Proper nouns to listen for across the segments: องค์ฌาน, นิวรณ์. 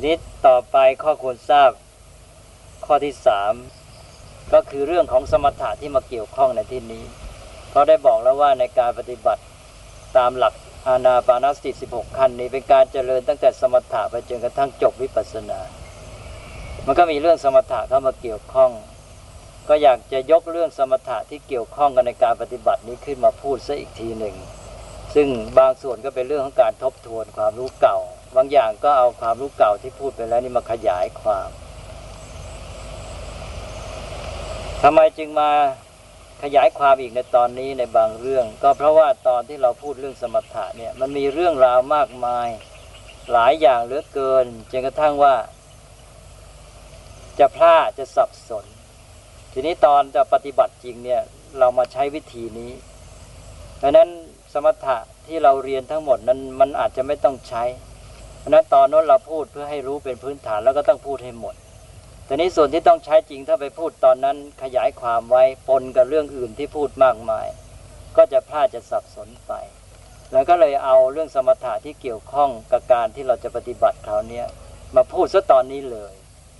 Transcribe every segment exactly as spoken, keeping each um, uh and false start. ทีนี้ต่อไปข้อควรทราบข้อที่สามก็คือเรื่องของสมถะที่มาเกี่ยวข้องในที่นี้เพราะได้บอกแล้วว่าในการปฏิบัติตามหลักอานาปานสติสิบหกขั้นนี้เป็นการเจริญตั้งแต่สมถะไปจนกระทั่งจบวิปัสสนามันก็มีเรื่องสมถะเข้ามาเกี่ยวข้องก็อยากจะยกเรื่องสมถะที่เกี่ยวข้องกันในการปฏิบัตินี้ขึ้นมาพูดซะอีกทีหนึ่งซึ่งบางส่วนก็เป็นเรื่องของการทบทวนความรู้เก่าบางอย่างก็เอาความรู้เก่าที่พูดไปแล้วนี่มาขยายความทำไมจึงมาขยายความอีกในตอนนี้ในบางเรื่องก็เพราะว่าตอนที่เราพูดเรื่องสมถะเนี่ยมันมีเรื่องราวมากมายหลายอย่างเหลือเกินจนกระทั่งว่าจะพลาดจะสับสนทีนี้ตอนจะปฏิบัติจริงเนี่ยเรามาใช้วิธีนี้ดังนั้นสมถะที่เราเรียนทั้งหมดนั้นมันอาจจะไม่ต้องใช้เพราะนั้นตอนนั้นเราพูดเพื่อให้รู้เป็นพื้นฐานแล้วก็ต้องพูดให้หมดแต่นี้ส่วนที่ต้องใช้จริงถ้าไปพูดตอนนั้นขยายความไว้ปนกับเรื่องอื่นที่พูดมากมายก็จะพลาดจะสับสนไปแล้วก็เลยเอาเรื่องสมถะที่เกี่ยวข้องกับการที่เราจะปฏิบัติคราวนี้มาพูดซะตอนนี้เลย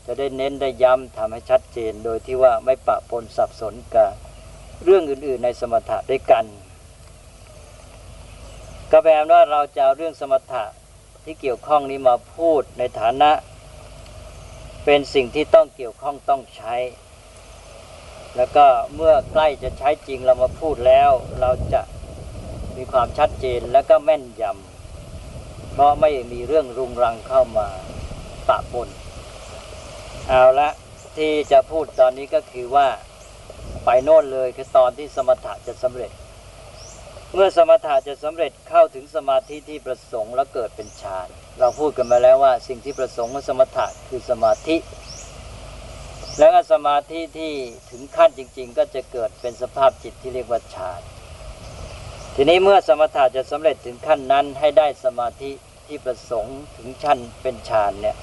จะได้เน้นได้ย้ำทำให้ชัดเจนโดยที่ว่าไม่ปะปนสับสนกับเรื่องอื่นๆในสมถะด้วยกันก็แปลว่าเราจะเอาเรื่องสมถะที่เกี่ยวข้องนี้มาพูดในฐานะเป็นสิ่งที่ต้องเกี่ยวข้องต้องใช้แล้วก็เมื่อใกล้จะใช้จริงเรามาพูดแล้วเราจะมีความชัดเจนและก็แม่นยำเพราะไม่มีเรื่องรุงรังเข้ามาปะปนเอาละที่จะพูดตอนนี้ก็คือว่าไปโน่นเลยคือตอนที่สมถะจะสำเร็จเมื่อสมถะจะสำเร็จเข้าถึงสมาธิที่ประสงค์แล้วเกิดเป็นฌานเราพูดกันมาแล้วว่าสิ่งที่ประสงค์ของสมถะคือสมาธิแล้วก็สมาธิที่ถึงขั้นจริงๆก็จะเกิดเป็นสภาพจิตที่เรียกว่าฌานทีนี้เมื่อสมถะจะสำเร็จถึงขั้นนั้นให้ได้สมาธิที่ประสงค์ถึงขั้นเป็นฌานเนี่ย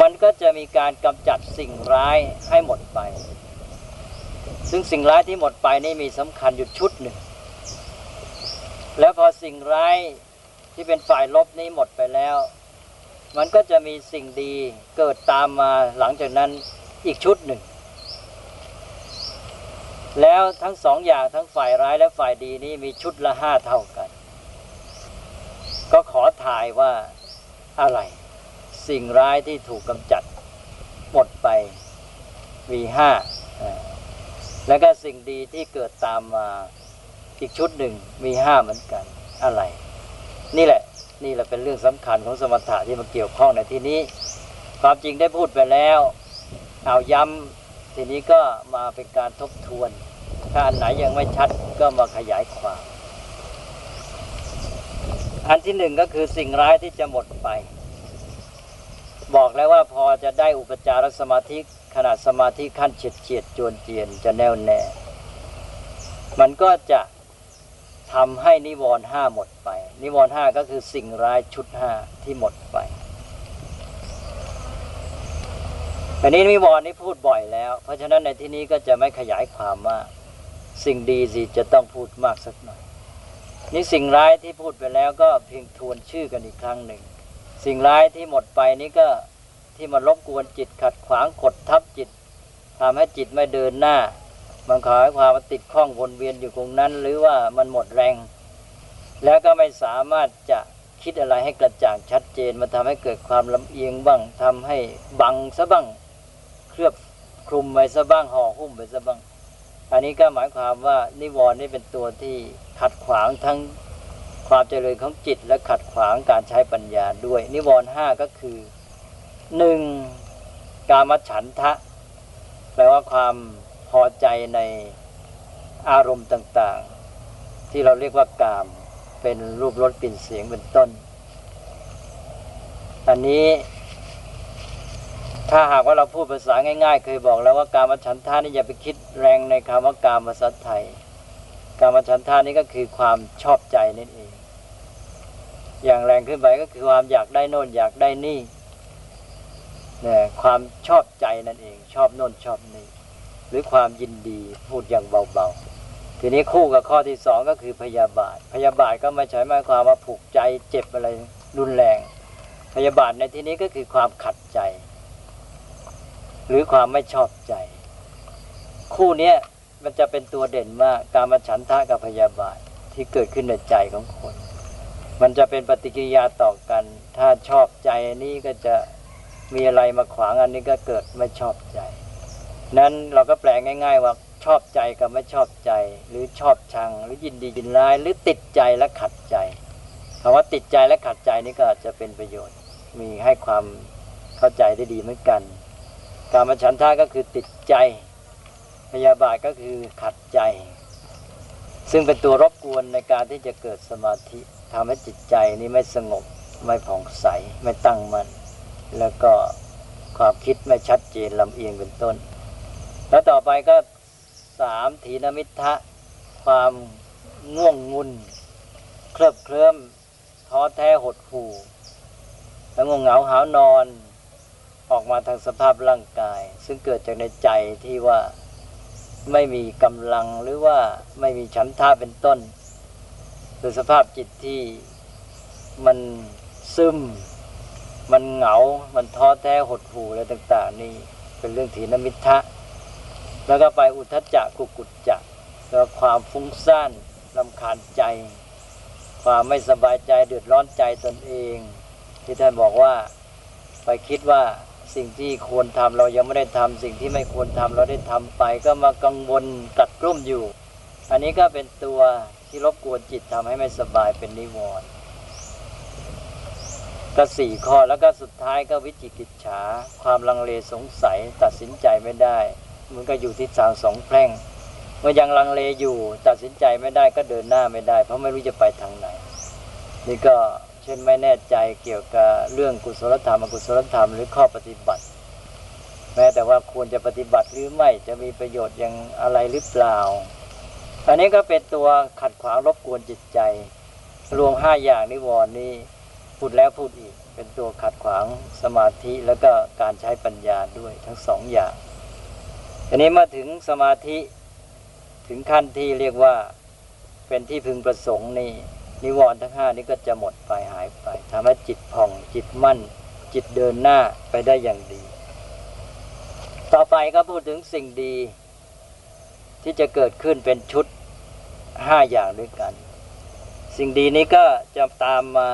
มันก็จะมีการกำจัดสิ่งร้ายให้หมดไปซึ่งสิ่งร้ายที่หมดไปนี่มีสำคัญอยู่ชุดหนึ่งแล้วพอสิ่งร้ายที่เป็นฝ่ายลบนี้หมดไปแล้วมันก็จะมีสิ่งดีเกิดตามมาหลังจากนั้นอีกชุดหนึ่งแล้วทั้งสองอย่างทั้งฝ่ายร้ายและฝ่ายดีนี้มีชุดละห้าเท่ากันก็ขอถ่ายว่าอะไรสิ่งร้ายที่ถูกกำจัดหมดไปมีห้าแล้วก็สิ่งดีที่เกิดตามมาอีกชุดหนึ่งมีห้าเหมือนกันอะไรนี่แหละนี่แหละเป็นเรื่องสำคัญของสมถะที่มันเกี่ยวข้องในที่นี้ความจริงได้พูดไปแล้วเอาย้ำทีนี้ก็มาเป็นการทบทวนถ้าอันไหนยังไม่ชัดก็มาขยายความอันที่หนึ่งก็คือสิ่งร้ายที่จะหมดไปบอกแล้วว่าพอจะได้อุปจารสมาธิขณะสมาธิขั้นเฉียดเฉียดจวนเจียนจะแน่วแน่มันก็จะทำให้นิวรณ์ห้าหมดไปนิวรณ์ห้าก็คือสิ่งร้ายชุดห้าที่หมดไปอันนี้นิวรณ์นี่พูดบ่อยแล้วเพราะฉะนั้นในที่นี้ก็จะไม่ขยายความว่าสิ่งดีสิจะต้องพูดมากสักหน่อยนี่สิ่งร้ายที่พูดไปแล้วก็เพียงทวนชื่อกันอีกครั้งหนึ่งสิ่งร้ายที่หมดไปนี่ก็ที่มันรบกวนจิตขัดขวางกดทับจิตทำให้จิตไม่เดินหน้ามันขอให้ความติดข้องวนเวียนอยู่ตรงนั้นหรือว่ามันหมดแรงแล้วก็ไม่สามารถจะคิดอะไรให้กระจ่างชัดเจนมันทำให้เกิดความลำเอียงบ้างทำให้บังซะบ้างเคลือบคลุมไว้ซะบ้างห่อหุ้มไว้ซะบ้างอันนี้ก็หมายความว่านิวรณ์นี่เป็นตัวที่ขัดขวางทั้งความเจริญของจิตและขัดขวางการใช้ปัญญาด้วยนิวรณ์ห้าก็คือหนึ่งกามฉันทะแปลว่าความพอใจในอารมณ์ต่างๆที่เราเรียกว่ากามเป็นรูปรสกลิ่นเสียงเป็นต้นอันนี้ถ้าหากว่าเราพูดภาษาง่ายๆเคยบอกแล้วว่ากามฉันทะนี่อย่าไปคิดแรงในคำว่ากามภาษาไทยกามฉันทะนี่ก็คือความชอบใจนั่นเองอย่างแรงขึ้นไปก็คือความอยากได้โน่นอยากได้นี่เนี่ยความชอบใจนั่นเองชอบโน่นชอบนี่หรือความยินดีพูดอย่างเบาๆทีนี้คู่กับข้อที่สองก็คือพยาบาทพยาบาทก็ไม่ใช่หมายความว่าผูกใจเจ็บอะไรรุนแรง พยาบาทในที่นี้ก็คือความขัดใจหรือความไม่ชอบใจคู่นี้มันจะเป็นตัวเด่นมากกามฉันทะกับพยาบาทที่เกิดขึ้นในใจของคนมันจะเป็นปฏิกิริยาต่อกันถ้าชอบใจนี่ก็จะมีอะไรมาขวางอันนี้ก็เกิดไม่ชอบใจนั้นเราก็แปลง่ายๆว่าชอบใจกับไม่ชอบใจหรือชอบชังหรือยินดียินร้ายหรือติดใจและขัดใจคำว่าติดใจและขัดใจนี่ก็อาจจะเป็นประโยชน์มีให้ความเข้าใจได้ดีเหมือนกันกามฉันทะก็คือติดใจพยาบาทก็คือขัดใจซึ่งเป็นตัวรบกวนในการที่จะเกิดสมาธิทำให้จิตใจนี้ไม่สงบไม่ผ่องใสไม่ตั้งมั่นแล้วก็ความคิดไม่ชัดเจนลำเอียงเป็นต้นแล้วต่อไปก็สามถีนมิทธะความง่วงงุนเคลิบเคลิ้มท้อแท้หดหู่และง่วงเหงาหาวนอนออกมาทางสภาพร่างกายซึ่งเกิดจากในใจที่ว่าไม่มีกำลังหรือว่าไม่มีฉันทะเป็นต้นหรือสภาพจิตที่มันซึมมันเหงามันท้อแท้หดหู่อะไรต่างๆนี่เป็นเรื่องถีนมิทธะแล้วก็ไปอุทธัจจะกุกุจจะแล้วความฟุ้งซ่านรำคาญใจความไม่สบายใจเดือดร้อนใจตนเองที่ท่านบอกว่าไปคิดว่าสิ่งที่ควรทำเรายังไม่ได้ทำสิ่งที่ไม่ควรทำเราได้ทำไปก็มากังวลกัดกรุ่มอยู่อันนี้ก็เป็นตัวที่รบกวนจิตทำให้ไม่สบายเป็นนิวรณ์ก็สี่ข้อแล้วก็สุดท้ายก็วิจิกิจฉาความลังเลสงสัยตัดสินใจไม่ได้มันก็อยู่ที่ทางสองแพร่งเมื่อยังลังเลอยู่ตัดสินใจไม่ได้ก็เดินหน้าไม่ได้เพราะไม่รู้จะไปทางไหนนี่ก็เช่นไม่แน่ใจเกี่ยวกับเรื่องกุศลธรรมอกุศลธรรมหรือข้อปฏิบัติแม้แต่ว่าควรจะปฏิบัติหรือไม่จะมีประโยชน์อย่างอะไรหรือเปล่าอันนี้ก็เป็นตัวขัดขวางรบกวนจิตใจรวมห้าอย่างนิวรณ์นี้พูดแล้วพูดอีกเป็นตัวขัดขวางสมาธิแล้วก็การใช้ปัญญาด้วยทั้งสองอย่างทีนี้มาถึงสมาธิถึงขั้นที่เรียกว่าเป็นที่พึงประสงค์นี่นิวรณ์ทั้งห้านี้ก็จะหมดไปหายไปทำให้จิตผ่องจิตมั่นจิตเดินหน้าไปได้อย่างดีต่อไปก็พูดถึงสิ่งดีที่จะเกิดขึ้นเป็นชุดห้าอย่างด้วยกันสิ่งดีนี้ก็จะตามมา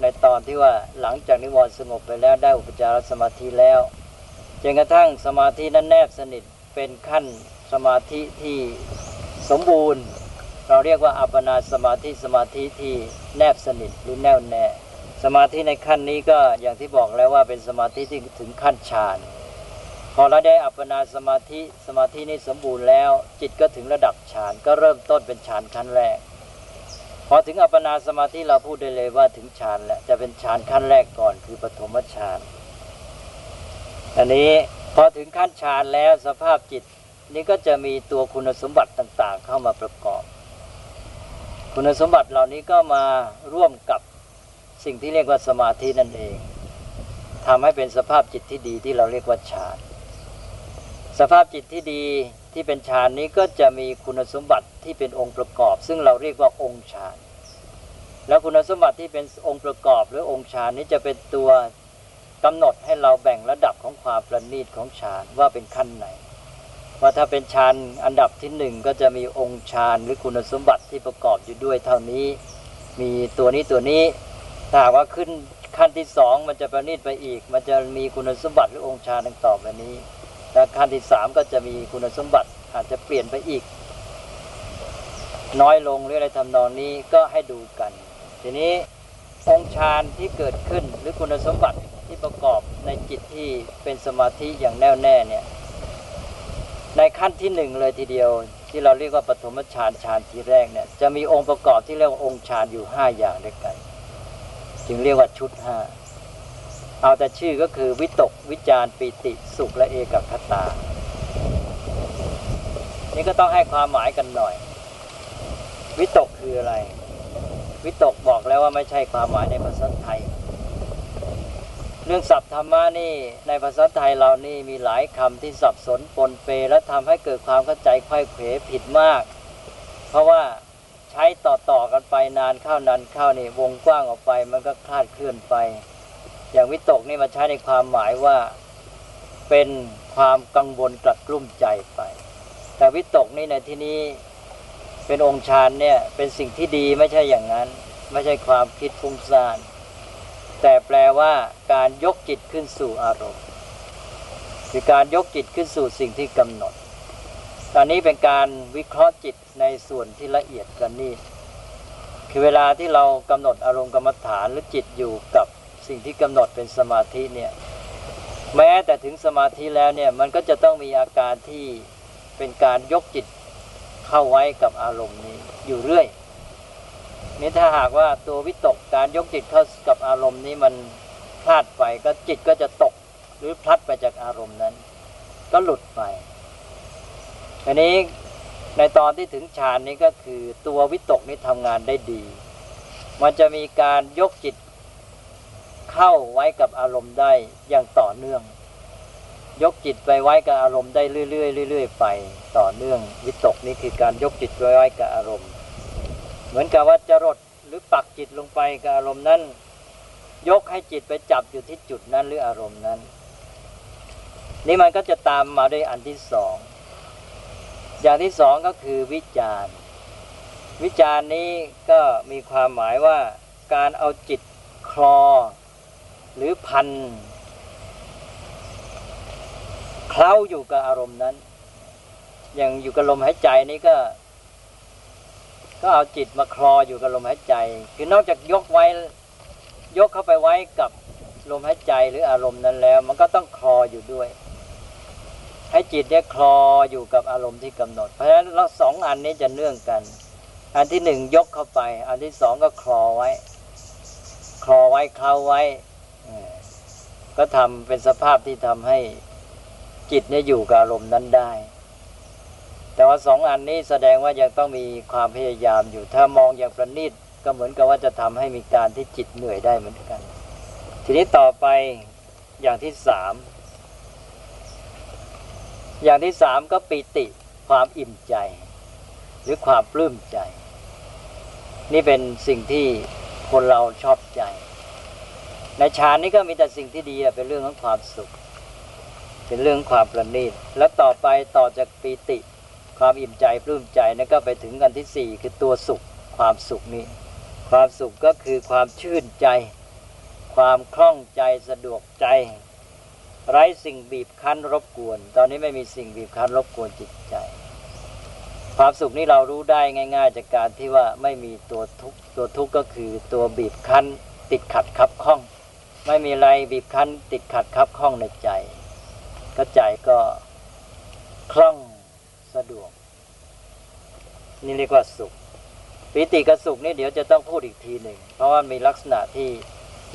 ในตอนที่ว่าหลังจากนิวรณ์สงบไปแล้วได้อุปจารสมาธิแล้วจนกระทั่งสมาธินั้นแนบสนิทเป็นขั้นสมาธิที่สมบูรณ์เราเรียกว่าอัปปนาสมาธิสมาธิที่แนบสนิทหรือแน่วแน่สมาธิในขั้นนี้ก็อย่างที่บอกแล้วว่าเป็นสมาธิที่ถึงขั้นฌานพอเราได้อัปปนาสมาธิสมาธินี้สมบูรณ์แล้วจิตก็ถึงระดับฌานก็เริ่มต้นเป็นฌานขั้นแรกพอถึงอัปปนาสมาธิเราพูดได้เลยว่าถึงฌานแล้วจะเป็นฌานขั้นแรกก่อนคือปฐมฌานอันนี้พอถึงขั้นฌานแล้วสภาพจิตนี้ก็จะมีตัวคุณสมบัติต่างๆเข้ามาประกอบคุณสมบัติเหล่านี้ก็มาร่วมกับสิ่งที่เรียกว่าสมาธินั่นเองทำให้เป็นสภาพจิตที่ดีที่เราเรียกว่าฌานสภาพจิตที่ดีที่เป็นฌานนี้ก็จะมีคุณสมบัติที่เป็นองค์ประกอบซึ่งเราเรียกว่าองค์ฌานแล้วคุณสมบัติที่เป็นองค์ประกอบหรือองค์ฌานนี้จะเป็นตัวกำหนดให้เราแบ่งระดับของความประณีตของฌานว่าเป็นขั้นไหนว่าถ้าเป็นฌานอันดับที่หนึ่งก็จะมีองค์ฌานหรือคุณสมบัติที่ประกอบอยู่ด้วยเท่านี้มีตัวนี้ตัวนี้ถ้าว่าขึ้นขั้นที่สองมันจะประณีตไปอีกมันจะมีคุณสมบัติหรือองค์ฌานต่างๆแบบนี้และขั้นที่สามก็จะมีคุณสมบัติอาจจะเปลี่ยนไปอีกน้อยลงหรืออะไรทำนองนี้ก็ให้ดูกันทีนี้องค์ฌานที่เกิดขึ้นหรือคุณสมบัติที่ประกอบในจิตที่เป็นสมาธิอย่างแน่วแน่เนี่ยในขั้นที่หนึ่งเลยทีเดียวที่เราเรียกว่าปฐมฌานฌานที่แรกเนี่ยจะมีองค์ประกอบที่เรียกว่าองค์ฌานอยู่ห้าอย่างด้วยกันจึงเรียกว่าชุดห้าเอาแต่ชื่อก็คือวิตกวิจารปิติสุขและเอกคตานี่ก็ต้องให้ความหมายกันหน่อยวิตกคืออะไรวิตกบอกแล้วว่าไม่ใช่ความหมายในภาษาไทยเรื่องศัพท์ธรรมะนี่ในภาษาไทยเรานี่มีหลายคำที่สับสนปนเปและทำให้เกิดความเข้าใจไขว้เขวผิดมากเพราะว่าใช้ต่อๆกันไปนานเข้านานเข้านี่วงกว้างออกไปมันก็คลาดเคลื่อนไป อย่างวิตกนี่มาใช้ในความหมายว่าเป็นความกังวลกลัดกลุ้มใจไปแต่วิตกนี่ในที่นี้เป็นองค์ฌานเนี่ยเป็นสิ่งที่ดีไม่ใช่อย่างนั้นไม่ใช่ความคิดฟุ้งซ่านแต่แปลว่าการยกจิตขึ้นสู่อารมณ์คือการยกจิตขึ้นสู่สิ่งที่กำหนดตอนนี้เป็นการวิเคราะห์จิตในส่วนที่ละเอียดกันนี่คือเวลาที่เรากำหนดอารมณ์กรรมฐานหรือจิตอยู่กับสิ่งที่กำหนดเป็นสมาธิเนี่ยแม้แต่ถึงสมาธิแล้วเนี่ยมันก็จะต้องมีอาการที่เป็นการยกจิตเข้าไว้กับอารมณ์นี้อยู่เรื่อยนี่ถ้าหากว่าตัววิตกการยกจิตเข้ากับอารมณ์นี้มันพลาดไปก็จิตก็จะตกหรือพลัดไปจากอารมณ์นั้นก็หลุดไปอันนี้ในตอนที่ถึงฌานนี้ก็คือตัววิตกนี้ทำงานได้ดีมันจะมีการยกจิตเข้าไว้กับอารมณ์ได้อย่างต่อเนื่องยกจิตไปไว้กับอารมณ์ได้เรื่อยๆเรื่อยๆไปต่อเนื่องวิตกนี้คือการยกจิตไว้ไว้กับอารมณ์เหมือนกับว่าจะรดหรือปักจิตลงไปกับอารมณ์นั้นยกให้จิตไปจับอยู่ที่จุดนั้นหรืออารมณ์นั้นนี่มันก็จะตามมาด้วยอันที่สองอย่างที่สองก็คือวิจารณ์วิจารณ์นี้ก็มีความหมายว่าการเอาจิตคลอหรือพันเคล้าอยู่กับอารมณ์นั้นอย่างอยู่กับลมหายใจนี้ก็ก็เอาจิตมาคลออยู่กับลมหายใจคือนอกจากยกไว้ยกเข้าไปไว้กับลมหายใจหรืออารมณ์นั้นแล้วมันก็ต้องคลออยู่ด้วยให้จิตเนี่ยคลออยู่กับอารมณ์ที่กำหนดเพราะฉะนั้นเราสองอันนี้จะเนื่องกันอันที่หนึ่งยกเข้าไปอันที่สองก็คลอไว้คลอไว้เคล้าไว้ก็ทำเป็นสภาพที่ทำให้จิตเนี่ยอยู่กับอารมณ์นั้นได้แต่ว่าสองอันนี้แสดงว่ายังต้องมีความพยายามอยู่ถ้ามองอย่างประณีตก็เหมือนกับว่าจะทำให้มีการที่จิตเหนื่อยได้เหมือนกันทีนี้ต่อไปอย่างที่สามอย่างที่สามก็ปิติความอิ่มใจหรือความปลื้มใจนี่เป็นสิ่งที่คนเราชอบใจในฌานนี้ก็มีแต่สิ่งที่ดีเป็นเรื่องของความสุขเป็นเรื่องความประณีตและต่อไปต่อจากปิติความอิ่มใจปลื้มใจนั้นก็ไปถึงอันที่สี่คือตัวสุขความสุขนี้ความสุขก็คือความชื่นใจความคล่องใจสะดวกใจไร้สิ่งบีบคั้นรบกวนตอนนี้ไม่มีสิ่งบีบคั้นรบกวนจิตใจความสุขนี้เรารู้ได้ง่ายๆจากการที่ว่าไม่มีตัวทุกข์ตัวทุกข์ก็คือตัวบีบคั้นติดขัดคับข้องไม่มีอะไรบีบคั้นติดขัดคับข้องในใจก็ใจก็คล่องสะดวกนี่เรียกว่าสุขปิติกับสุขนี่เดี๋ยวจะต้องพูดอีกทีหนึ่งเพราะว่ามีลักษณะที่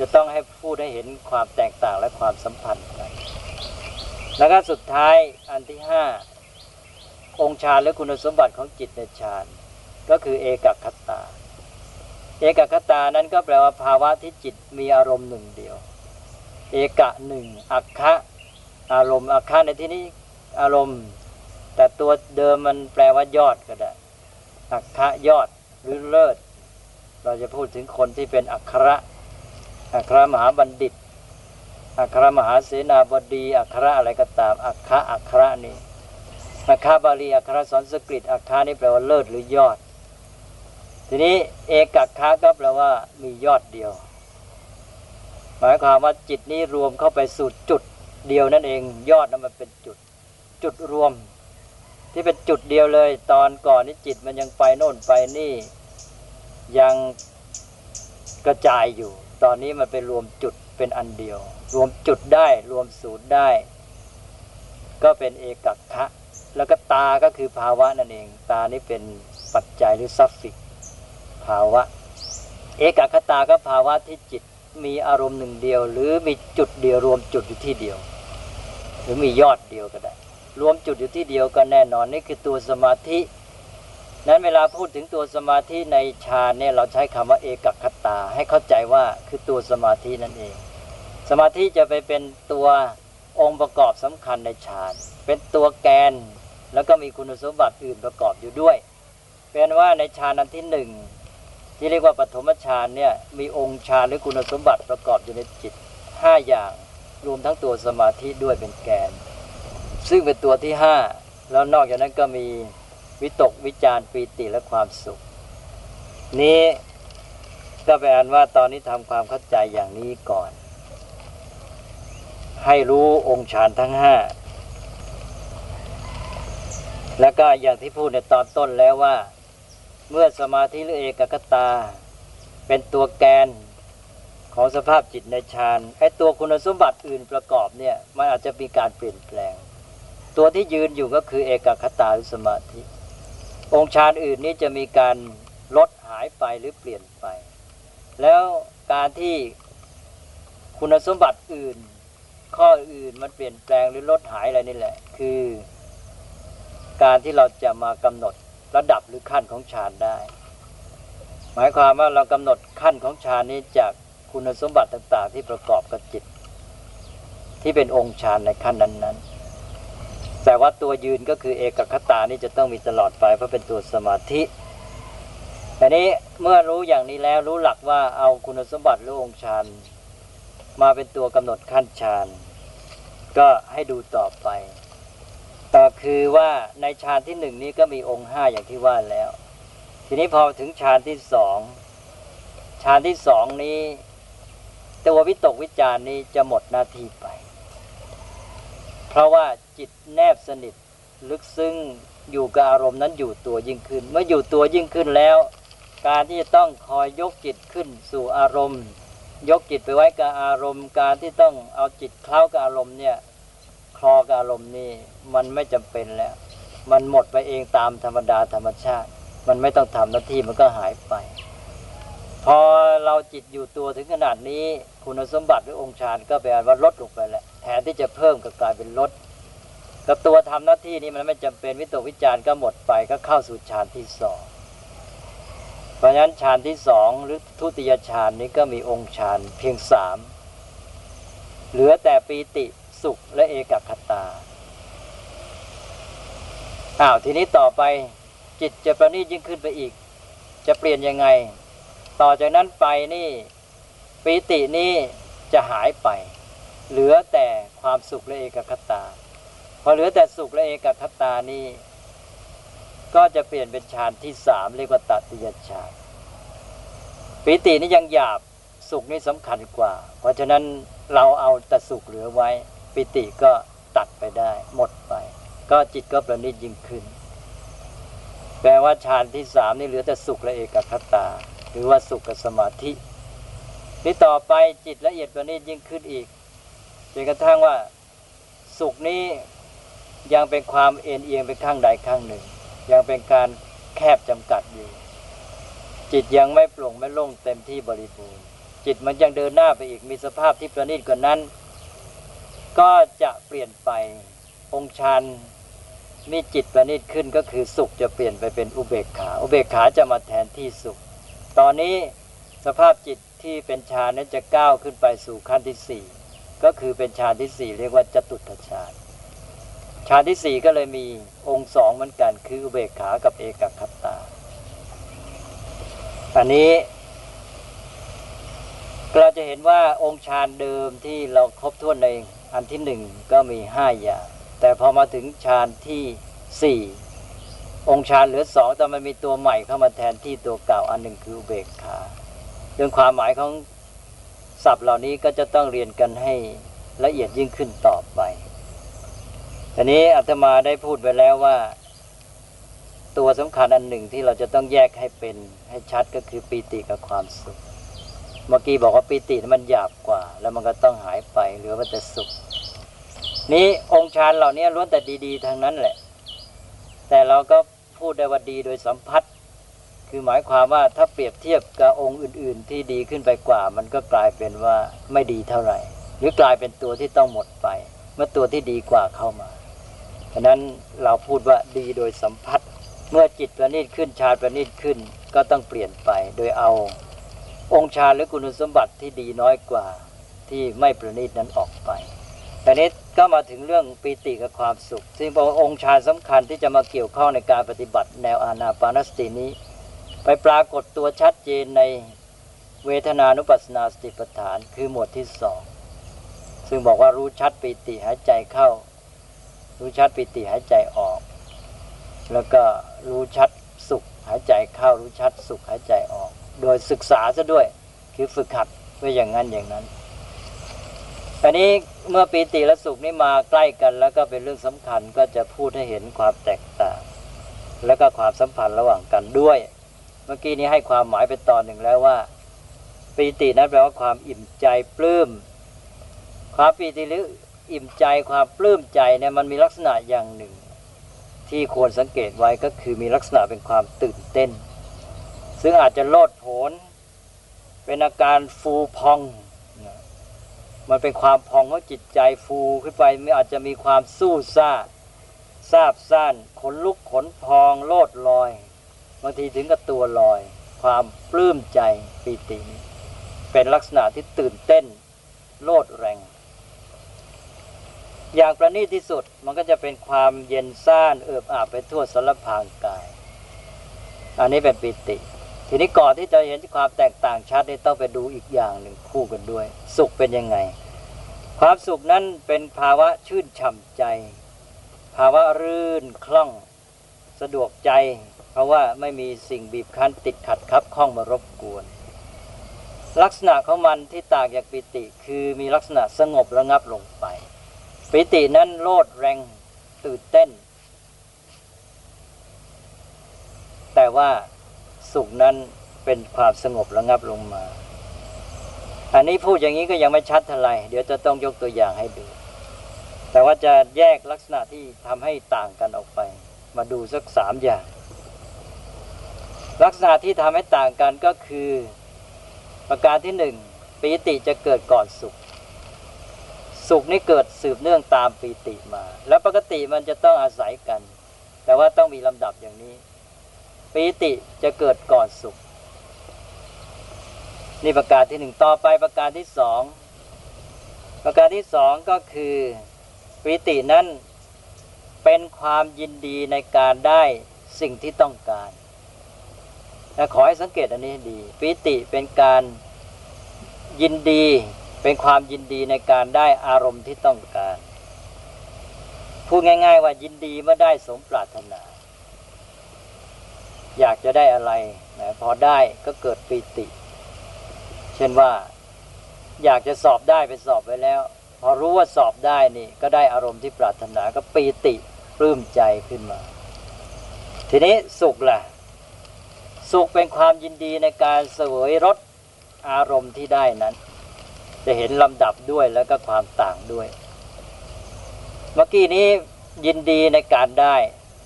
จะต้องให้พูดให้เห็นความแตกต่างและความสัมพันธ์กันแล้วก็สุดท้ายอันที่ห้าองค์ฌานและคุณสมบัติของจิตในฌานก็คือเอกคตาเอกคตานั้นก็แปลว่าภาวะที่จิตมีอารมณ์หนึ่งเดียวเอกะหนึ่งอัคคะอารมณ์อัคคะในที่นี้อารมณ์แต่ตัวเดิมมันแปลว่ายอดก็ได้อัคคะยอดหรือเลิศเราจะพูดถึงคนที่เป็นอัคระอัครมหาบัณฑิตอัครมหาเสนาบดีอัครอะไรก็ตามอัคคะอัคระนี่อัคคะบาลีอัคระสันสกฤตอัคคะนี่แปลว่าเลิศหรือยอดทีนี้เอกอัคคะก็แปลว่ามียอดเดียวหมายความว่าจิตนี้รวมเข้าไปสู่จุดเดียวนั่นเองยอดนั้นมันเป็นจุดจุดรวมที่เป็นจุดเดียวเลยตอนก่อนนี่จิตมันยังไปโน่นไปนี่ยังกระจายอยู่ตอนนี้มันไปรวมจุดเป็นอันเดียวรวมจุดได้รวมศูนย์ได้ก็เป็นเอกัคคะแล้วก็ตาก็คือภาวะนั่นเองตานี้เป็นปัจจัยหรือซัฟฟิกภาวะเอกัคคตาก็ภาวะที่จิตมีอารมณ์หนึ่งเดียวหรือมีจุดเดียวรวมจุดอยู่ที่เดียวหรือมียอดเดียวก็ได้รวมจุดอยู่ที่เดียวก็แน่นอนนี่คือตัวสมาธินั้นเวลาพูดถึงตัวสมาธิในฌานเนี่ยเราใช้คำว่าเอกคตาให้เข้าใจว่าคือตัวสมาธินั่นเองสมาธิจะไปเป็นตัวองค์ประกอบสำคัญในฌานเป็นตัวแกนแล้วก็มีคุณสมบัติอื่นประกอบอยู่ด้วยเป็นว่าในฌานอันที่หนึ่งที่เรียกว่าปฐมฌานเนี่ยมีองค์ฌานหรือคุณสมบัติประกอบอยู่ในจิต ห้าอย่างรวมทั้งตัวสมาธิด้วยเป็นแกนซึ่งเป็นตัวที่ห้าแล้วนอกจากนั้นก็มีวิตกวิจารปีติและความสุขนี้ก็แปลว่าตอนนี้ทำความเข้าใจอย่างนี้ก่อนให้รู้องค์ฌานทั้งห้าแล้วก็อย่างที่พูดในตอนต้นแล้วว่าเมื่อสมาธิหรือเอกคตาเป็นตัวแกนของสภาพจิตในฌานไอ้ตัวคุณสมบัติอื่นประกอบเนี่ยมันอาจจะมีการเปลี่ยนแปลงตัวที่ยืนอยู่ก็คือเอกคตาหรือสมาธิองค์ฌานอื่นนี้จะมีการลดหายไปหรือเปลี่ยนไปแล้วการที่คุณสมบัติอื่นข้ออื่นมันเปลี่ยนแปลงหรือลดหายอะไรนี่แหละคือการที่เราจะมากำหนดระดับหรือขั้นของฌานได้หมายความว่าเรากำหนดขั้นของฌานนี้จากคุณสมบัติต่างๆที่ประกอบกับจิตที่เป็นองค์ฌานในขั้นนั้นๆแต่ว่าตัวยืนก็คือเอกคตานี่จะต้องมีตลอดไปเพราะเป็นตัวสมาธิแต่นี้เมื่อรู้อย่างนี้แล้วรู้หลักว่าเอาคุณสมบัติหรือองค์ฌานมาเป็นตัวกำหนดขั้นฌานก็ให้ดูต่อไปต่อคือว่าในฌานที่หนึ่งนี้ก็มีองค์ห้าอย่างที่ว่าแล้วทีนี้พอถึงฌานที่สองฌานที่สองนี้ตัววิตกวิจารณ์นี้จะหมดหน้าที่ไปเพราะว่าจิตแนบสนิทลึกซึ้งอยู่กับอารมณ์นั้นอยู่ตัวยิ่งขึ้นเมื่ออยู่ตัวยิ่งขึ้นแล้วการที่จะต้องคอยยกจิตขึ้นสู่อารมณ์ยกจิตไปไว้กับอารมณ์การที่ต้องเอาจิตเคล้ากับอารมณ์เนี่ยคลอกับอารมณ์นี่มันไม่จำเป็นแล้วมันหมดไปเองตามธรรมดาธรรมชาติมันไม่ต้องทำหน้าที่มันก็หายไปพอเราจิตอยู่ตัวถึงขนาดนี้คุณสมบัติหรือองค์ฌานก็แปลว่าลดลงไปแล้วแทนที่จะเพิ่มก็กลายเป็นลดกับตัวทำหน้าที่นี้มันไม่จำเป็นวิตกวิจารก็หมดไปก็เข้าสู่ฌานที่สองเพราะฉะนั้นฌานที่สองหรือทุติยฌานนี้ก็มีองค์ฌานเพียงสามเหลือแต่ปีติสุขและเอกคตาอ้าวทีนี้ต่อไปจิตจะประณีตยิ่งขึ้นไปอีกจะเปลี่ยนยังไงต่อจากนั้นไปนี่ปีตินี้จะหายไปเหลือแต่ความสุขและเอกคตาพอเหลือแต่สุขและเอกคตานี่ก็จะเปลี่ยนเป็นฌานที่สามเรียกว่าตติยฌานปีตินี้ยังหยาบสุขนี่สำคัญกว่าเพราะฉะนั้นเราเอาแต่สุขเหลือไว้ปีติก็ตัดไปได้หมดไปก็จิตก็ประณีตยิ่งขึ้นแปลว่าฌานที่สามนี่เหลือแต่สุขและเอกคตาหรือว่าสุขกับสมาธินี่ต่อไปจิตละเอียดประณีตยิ่งขึ้นอีกจนกระทั่งว่าสุขนี้ยังเป็นความเอ็นเอียงไปข้างใดข้างหนึ่งยังเป็นการแคบจำกัดอยู่จิตยังไม่โปร่งไม่โล่งเต็มที่บริบูรณ์จิตมันยังเดินหน้าไปอีกมีสภาพที่ประณีตกว่านั้นก็จะเปลี่ยนไปองค์ฌานมีจิตประณีตขึ้นก็คือสุขจะเปลี่ยนไปเป็นอุเบกขาอุเบกขาจะมาแทนที่สุขตอนนี้สภาพจิตที่เป็นฌานนั้นจะก้าวขึ้นไปสู่ขั้นที่สี่ก็คือเป็นฌานที่สี่เรียกว่าจตุตถฌานฌานที่สี่ก็เลยมีองค์สองเหมือนกันคืออุเบกขากับเอกคตาอันนี้เราจะเห็นว่าองค์ฌานเดิมที่เราครบถ้วนในอันที่หนึ่งก็มีห้าอย่างแต่พอมาถึงฌานที่สี่องค์ฌานเหลือสองแต่มันมีตัวใหม่เข้ามาแทนที่ตัวเก่าอันหนึ่งคืออุเบกขาเรื่องความหมายของศัพท์เหล่านี้ก็จะต้องเรียนกันให้ละเอียดยิ่งขึ้นต่อไปทีนี้อาตมาได้พูดไปแล้วว่าตัวสำคัญอันหนึ่งที่เราจะต้องแยกให้เป็นให้ชัดก็คือปีติกับความสุขเมื่อกี้บอกว่าปีติมันหยาบกว่าแล้วมันก็ต้องหายไปเหลือแต่สุขนี้องค์ฌานเหล่านี้ล้วนแต่ดีๆทางนั้นแหละแต่เราก็พูดได้ว่าดีโดยสัมผัสคือหมายความว่าถ้าเปรียบเทียบกับองค์อื่นๆที่ดีขึ้นไปกว่ามันก็กลายเป็นว่าไม่ดีเท่าไหร่หรือกลายเป็นตัวที่ต้องหมดไปเมื่อตัวที่ดีกว่าเข้ามาฉะนั้นเราพูดว่าดีโดยสัมผัสเมื่อจิตประณีตขึ้นฌานประณีตขึ้นก็ต้องเปลี่ยนไปโดยเอาองค์ฌานหรือคุณสมบัติที่ดีน้อยกว่าที่ไม่ประณีตนั้นออกไปแต่นี้ก็มาถึงเรื่องปีติกับความสุขซึ่งเป็นองค์ฌานสำคัญที่จะมาเกี่ยวข้องในการปฏิบัติแนวอานาปานสตินี้ไปปรากฏตัวชัดเจนในเวทนานุปัสสนาสติปัฏฐานคือหมวดที่สอง ซึ่งบอกว่ารู้ชัดปิติหายใจเข้ารู้ชัดปิติหายใจออกแล้วก็รู้ชัดสุขหายใจเข้ารู้ชัดสุขหายใจออกโดยศึกษาซะด้วยคือฝึกหัดไว้อย่างนั้นอย่างนั้นอันนี้เมื่อปิติและสุขนี้มาใกล้กันแล้วก็เป็นเรื่องสำคัญก็จะพูดให้เห็นความแตกต่างและก็ความสัมพันธ์ระหว่างกันด้วยเมื่อกี้นี้ให้ความหมายไปตอนหนึ่งแล้วว่าปิตินั้นแปลว่าความอิ่มใจปลื้มความปิติหรืออิ่มใจความปลื้มใจเนี่ยมันมีลักษณะอย่างหนึ่งที่ควรสังเกตไว้ก็คือมีลักษณะเป็นความตื่นเต้นซึ่งอาจจะโลดโผนเป็นอาการฟูพองมันเป็นความพองของจิตใจฟูขึ้นไปมันอาจจะมีความสู้ซ่าซาบซ่านขนลุกขนพองโลดลอยบางทีถึงกับตัวลอยความปลื้มใจปีติเป็นลักษณะที่ตื่นเต้นโลดแรงอย่างประณีตที่สุดมันก็จะเป็นความเย็นซ่านเอิบอาบไปทั่วสารพางกายอันนี้เป็นปิติทีนี้ก่อนที่จะเห็นความแตกต่างชัดนี่ต้องไปดูอีกอย่างหนึ่งคู่กันด้วยสุขเป็นยังไงความสุขนั้นเป็นภาวะชื่นฉ่ำใจภาวะรื่นคล่องสะดวกใจเพราะว่าไม่มีสิ่งบีบคั้นติดขัดคับข้องมารบกวนลักษณะของมันที่ต่างจากปิติคือมีลักษณะสงบระงับลงไปปิตินั้นโลดแรงตื่นเต้นแต่ว่าสุขนั้นเป็นความสงบระงับลงมาอันนี้พูดอย่างนี้ก็ยังไม่ชัดเท่าไหร่เดี๋ยวจะต้องยกตัวอย่างให้ดูแต่ว่าจะแยกลักษณะที่ทำให้ต่างกันออกไปมาดูสักสามอย่างลักษณะที่ทำให้ต่างกันก็คือประการที่หนึ่งปีติจะเกิดก่อนสุขสุขนี้เกิดสืบเนื่องตามปีติมาและปกติมันจะต้องอาศัยกันแต่ว่าต้องมีลำดับอย่างนี้ปีติจะเกิดก่อนสุขนี่ประการที่หนึ่งต่อไปประการที่สองประการที่สองก็คือปีตินั้นเป็นความยินดีในการได้สิ่งที่ต้องการและขอให้สังเกตอันนี้ให้ดีปีติเป็นการยินดีเป็นความยินดีในการได้อารมณ์ที่ต้องการพูดง่ายๆว่ายินดีเมื่อได้สมปรารถนาอยากจะได้อะไรนะพอได้ก็เกิดปีติเช่นว่าอยากจะสอบได้ไปสอบไว้แล้วพอรู้ว่าสอบได้นี่ก็ได้อารมณ์ที่ปรารถนาก็ปีติปลื้มใจขึ้นมาทีนี้สุขล่ะสุขเป็นความยินดีในการเสวยรสอารมณ์ที่ได้นั้นจะเห็นลำดับด้วยแล้วก็ความต่างด้วยเมื่อกี้นี้ยินดีในการได้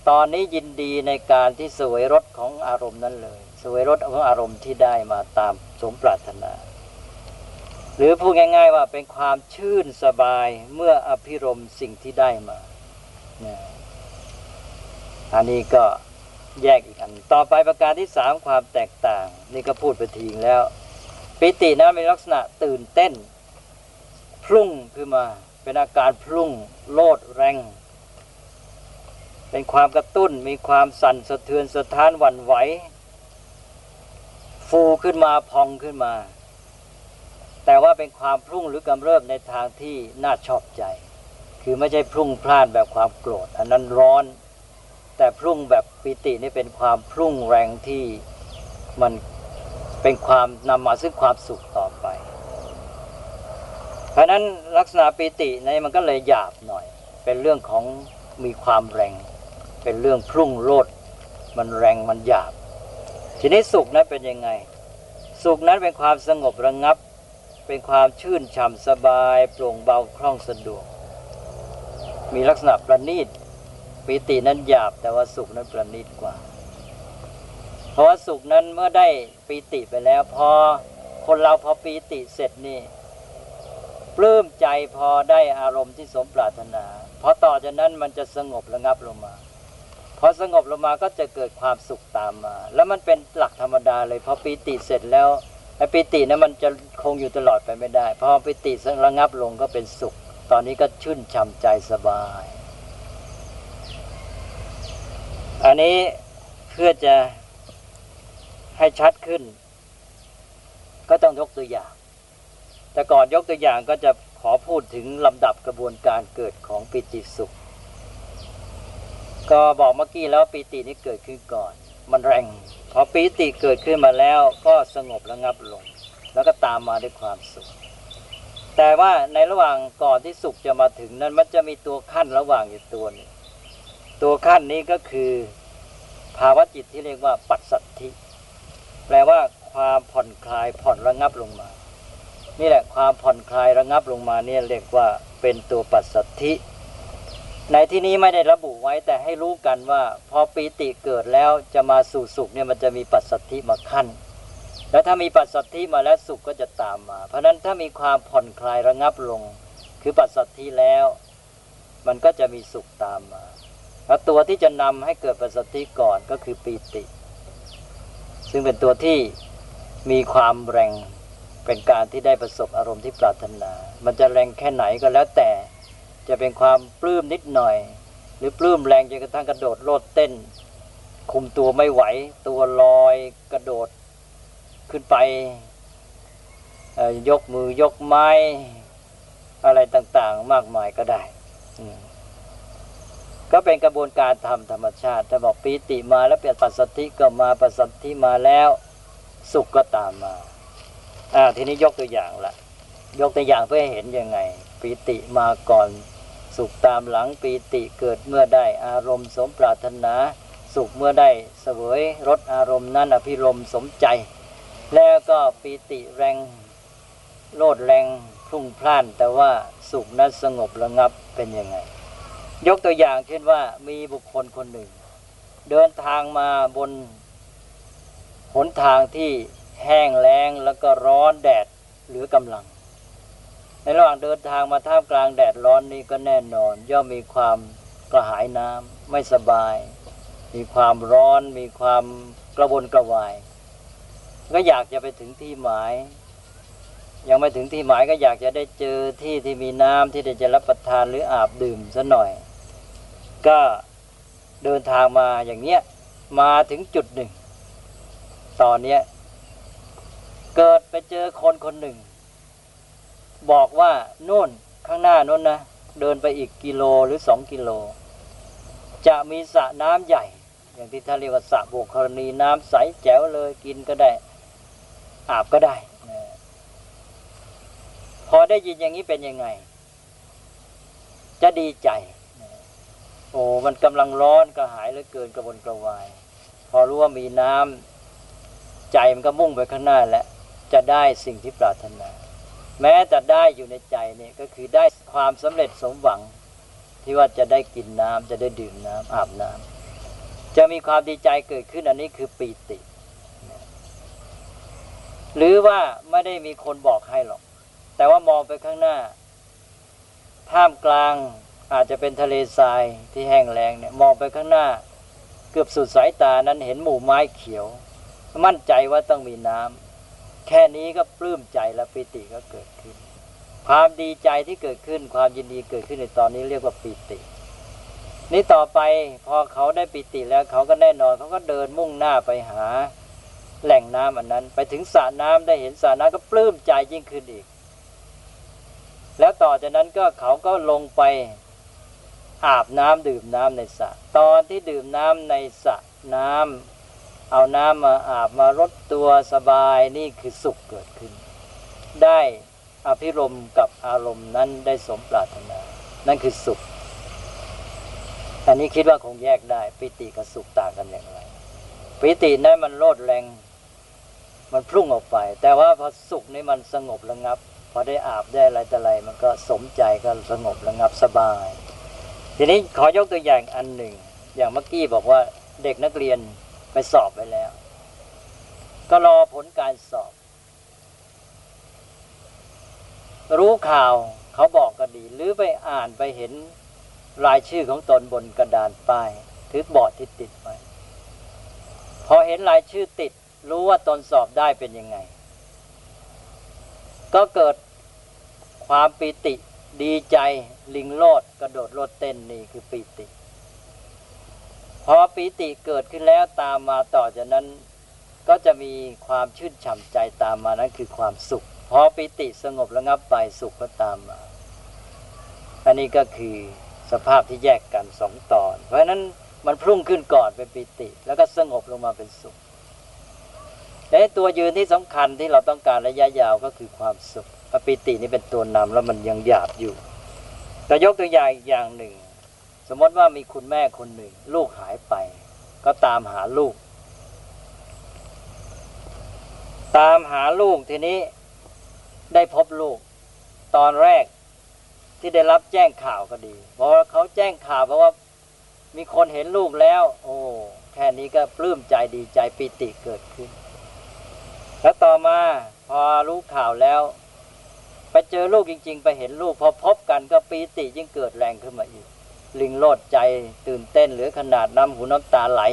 ตอนนี้ยินดีในการที่เสวยรสของอารมณ์นั้นเลยเสวยรสของอารมณ์ที่ได้มาตามสมปรารถนาหรือพูดง่ายๆว่าเป็นความชื่นสบายเมื่ออภิรมย์สิ่งที่ได้มาอันนี้ก็แยกอีกอันต่อไปประการที่สามความแตกต่างนี่ก็พูดไปทีแล้วปิตินั้นมีลักษณะตื่นเต้นพลุ่งขึ้นมาเป็นอาการพลุ่งโลดแรงเป็นความกระตุ้นมีความสั่นสะเทือนสะท้านหวั่นไหวฟูขึ้นมาพองขึ้นมาแต่ว่าเป็นความพลุ่งหรือกำเริบในทางที่น่าชอบใจคือไม่ใช่พลุ่งพล่านแบบความโกรธอันนั้นร้อนแต่พลุ่งแบบปิตินี่เป็นความพลุ่งแรงที่มันเป็นความนำมาซึ่งความสุขต่อไปเพราะนั้นลักษณะปิติในมันก็เลยหยาบหน่อยเป็นเรื่องของมีความแรงเป็นเรื่องพลุ่งโลดมันแรงมันหยาบทีนี้สุขนั้นเป็นยังไงสุขนั้นเป็นความสงบระงับเป็นความชื่นฉ่ำสบายโปร่งเบาคล่องสะดวกมีลักษณะประณีตปิตินั้นหยาบแต่ว่าสุขนั้นประณีตกว่าเพราะว่าสุขนั้นเมื่อได้ปิติไปแล้วพอคนเราพอปิติเสร็จนี่ปลื้มใจพอได้อารมณ์ที่สมปรารถนาพอต่อจากนั้นมันจะสงบระงับลงมาพอสงบลงมาก็จะเกิดความสุขตามมาแล้วมันเป็นหลักธรรมดาเลยพอปิติเสร็จแล้วไอ้ปิตินั้นมันจะคงอยู่ตลอดไปไม่ได้พอปิติระงับลงก็เป็นสุขตอนนี้ก็ชื่นช่ำใจสบายอันนี้เพื่อจะให้ชัดขึ้นก็ต้องยกตัวอย่างแต่ก่อนยกตัวอย่างก็จะ ขอพูดถึงลำดับกระบวนการเกิดของปิติสุขก็บอกเมื่อกี้แล้วปิตินี้เกิดขึ้นก่อนมันแรงพอปิติเกิดขึ้นมาแล้วก็สงบระงับลงแล้วก็ตามมาด้วยความสุขแต่ว่าในระหว่างก่อนที่สุขจะมาถึงนั้นมันจะมีตัวขั้นระหว่างอยู่ตัวนึงตัวขั้นนี้ก็คือภาวะจิตที่เรียกว่าปัสสัทธิแปลว่าความผ่อนคลายผ่อนระงับลงมานี่แหละความผ่อนคลายระงับลงมาเนี่ยเรียกว่าเป็นตัวปัสสัทธิในที่นี้ไม่ได้ระบุไว้แต่ให้รู้กันว่าพอปีติเกิดแล้วจะมาสู่สุขเนี่ยมันจะมีปัสสัทธิมาขั้นแล้วถ้ามีปัสสัทธิมาแล้วสุขก็จะตามมาเพราะนั้นถ้ามีความผ่อนคลายระงับลงคือปัสสัทธิแล้วมันก็จะมีสุขตามมาแล้วตัวที่จะนำให้เกิดปัสสัทธิก่อนก็คือปีติซึ่งเป็นตัวที่มีความแรงเป็นการที่ได้ประสบอารมณ์ที่ปรารถนามันจะแรงแค่ไหนก็แล้วแต่จะเป็นความปลื้มนิดหน่อยหรือปลื้มแรงจนกระทั่งกระโดดโลดเต้นคุมตัวไม่ไหวตัวลอยกระโดดขึ้นไปยกมือยกไม้อะไรต่างๆมากมายก็ได้ก็เป็นกระบวนการทำธรรมชาติถ้าบอกปีติมาแล้วเปลี่ยนปัสสัทธิก็มาปัสสัทธิมาแล้วสุขก็ตามมาอ่าทีนี้ยกตัวอย่างละยกตัวอย่างเพื่อให้เห็นยังไงปีติมาก่อนสุขตามหลังปีติเกิดเมื่อได้อารมณ์สมปรารถนาสุขเมื่อได้เสวยรสอารมณ์นั้นอภิรมย์สมใจแล้วก็ปีติแรงโลดแรงพลุ่งพล่านแต่ว่าสุขนั้นสงบระงับเป็นยังไงยกตัวอย่างเช่นว่ามีบุคคลคนหนึ่งเดินทางมาบนหนทางที่แห้งแล้งแล้วก็ร้อนแดดเหลือกำลังในระหว่างเดินทางมาท่ามกลางแดดร้อนนี้ก็แน่นอนย่อมมีความกระหายน้ำไม่สบายมีความร้อนมีความกระวนกระวายก็อยากจะไปถึงที่หมายยังไม่ถึงที่หมายก็อยากจะได้เจอที่ที่มีน้ำที่จะรับประทานหรืออาบดื่มสักหน่อยก็เดินทางมาอย่างเนี้ยมาถึงจุดหนึ่งตอนเนี้ยเกิดไปเจอคนคนหนึ่งบอกว่าโน่นข้างหน้าโน่นนะเดินไปอีกกิโลหรือสองกิโลจะมีสระน้ำใหญ่อย่างที่ท่านเรียกว่าสระบุครณีน้ำใสแจ๋วเลยกินก็ได้อาบก็ได้พอได้ยินอย่างนี้เป็นยังไงจะดีใจโอ้มันกำลังร้อนกระหายเหลือเกินกระวนกระวายพอรู้ว่ามีน้ำใจมันก็มุ่งไปข้างหน้าแล้วจะได้สิ่งที่ปรารถนาแม้แต่ได้อยู่ในใจนี่ก็คือได้ความสำเร็จสมหวังที่ว่าจะได้กินน้ำจะได้ดื่มน้ำอาบน้ำจะมีความดีใจเกิดขึ้นอันนี้คือปีติหรือว่าไม่ได้มีคนบอกให้หรอกแต่ว่ามองไปข้างหน้าท่ามกลางอาจจะเป็นทะเลทรายที่แห้งแล้งเนี่ยมองไปข้างหน้าเกือบสุดสายตานั้นเห็นหมู่ไม้เขียวมั่นใจว่าต้องมีน้ำแค่นี้ก็ปลื้มใจและปิติก็เกิดขึ้นความดีใจที่เกิดขึ้นความยินดีเกิดขึ้นในตอนนี้เรียกว่าปิตินี้ต่อไปพอเขาได้ปิติแล้วเขาก็แน่นอนเขาก็เดินมุ่งหน้าไปหาแหล่งน้ำอันนั้นไปถึงสระน้ำได้เห็นสระน้ำก็ปลื้มใจยิ่งขึ้นอีกแล้วต่อจากนั้นก็เขาก็ลงไปอาบน้ำดื่มน้ำในสระตอนที่ดื่มน้ำในสระน้ำเอาน้ำมาอาบมารดตัวสบายนี่คือสุขเกิดขึ้นได้อภิรมย์กับอารมณ์นั้นได้สมปรารถนานั่นคือสุขอันนี้คิดว่าคงแยกได้ปิติกับสุขต่างกันอย่างไรปิตินั้นมันโลดแรงมันพุ่งออกไปแต่ว่าพอสุขนี่มันสงบระงับพอได้อาบได้อะไรแต่อะไรมันก็สมใจก็สงบระงับสบายทีนี้ขอยกตัวอย่างอันหนึ่งอย่างเมื่อกี้บอกว่าเด็กนักเรียนไปสอบไปแล้วก็รอผลการสอบรู้ข่าวเขาบอกก็ดีหรือไปอ่านไปเห็นรายชื่อของตนบนกระดานป้ายถือบอร์ดที่ติดไว้พอเห็นรายชื่อติดรู้ว่าตนสอบได้เป็นยังไงก็เกิดความปีติดีใจลิงโลดกระโดดโลดเต้นนี่คือปีติพอปีติเกิดขึ้นแล้วตามมาต่อจากนั้นก็จะมีความชื่นฉ่ำใจตามมานั่นคือความสุขพอปีติสงบระงับไปสุขก็ตามมา อันนี้ก็คือสภาพที่แยกกันสองตอนเพราะฉะนั้นมันพุ่งขึ้นก่อนเป็นปิติแล้วก็สงบลงมาเป็นสุขและตัวยืนที่สำคัญที่เราต้องการระยะยาวก็คือความสุขปิตินี้เป็นตัวนำแล้วมันยังหยาบอยู่แต่ยกตัวอย่างอีกอย่างหนึ่งสมมติว่ามีคุณแม่คนหนึ่งลูกหายไปก็ตามหาลูกตามหาลูกทีนี้ได้พบลูกตอนแรกที่ได้รับแจ้งข่าวก็ดีเพราะเขาแจ้งข่าวเพราะว่ามีคนเห็นลูกแล้วโอ้แค่นี้ก็ปลื้มใจดีใจปิติเกิดขึ้นแล้วต่อมาพอรู้ข่าวแล้วไปเจอลูกจริงๆไปเห็นลูกพอพบกันก็ปิติยิ่งเกิดแรงขึ้นมาอีกลิงโลดใจตื่นเต้นเหลือขนาดน้ำหูน้ำตาไหล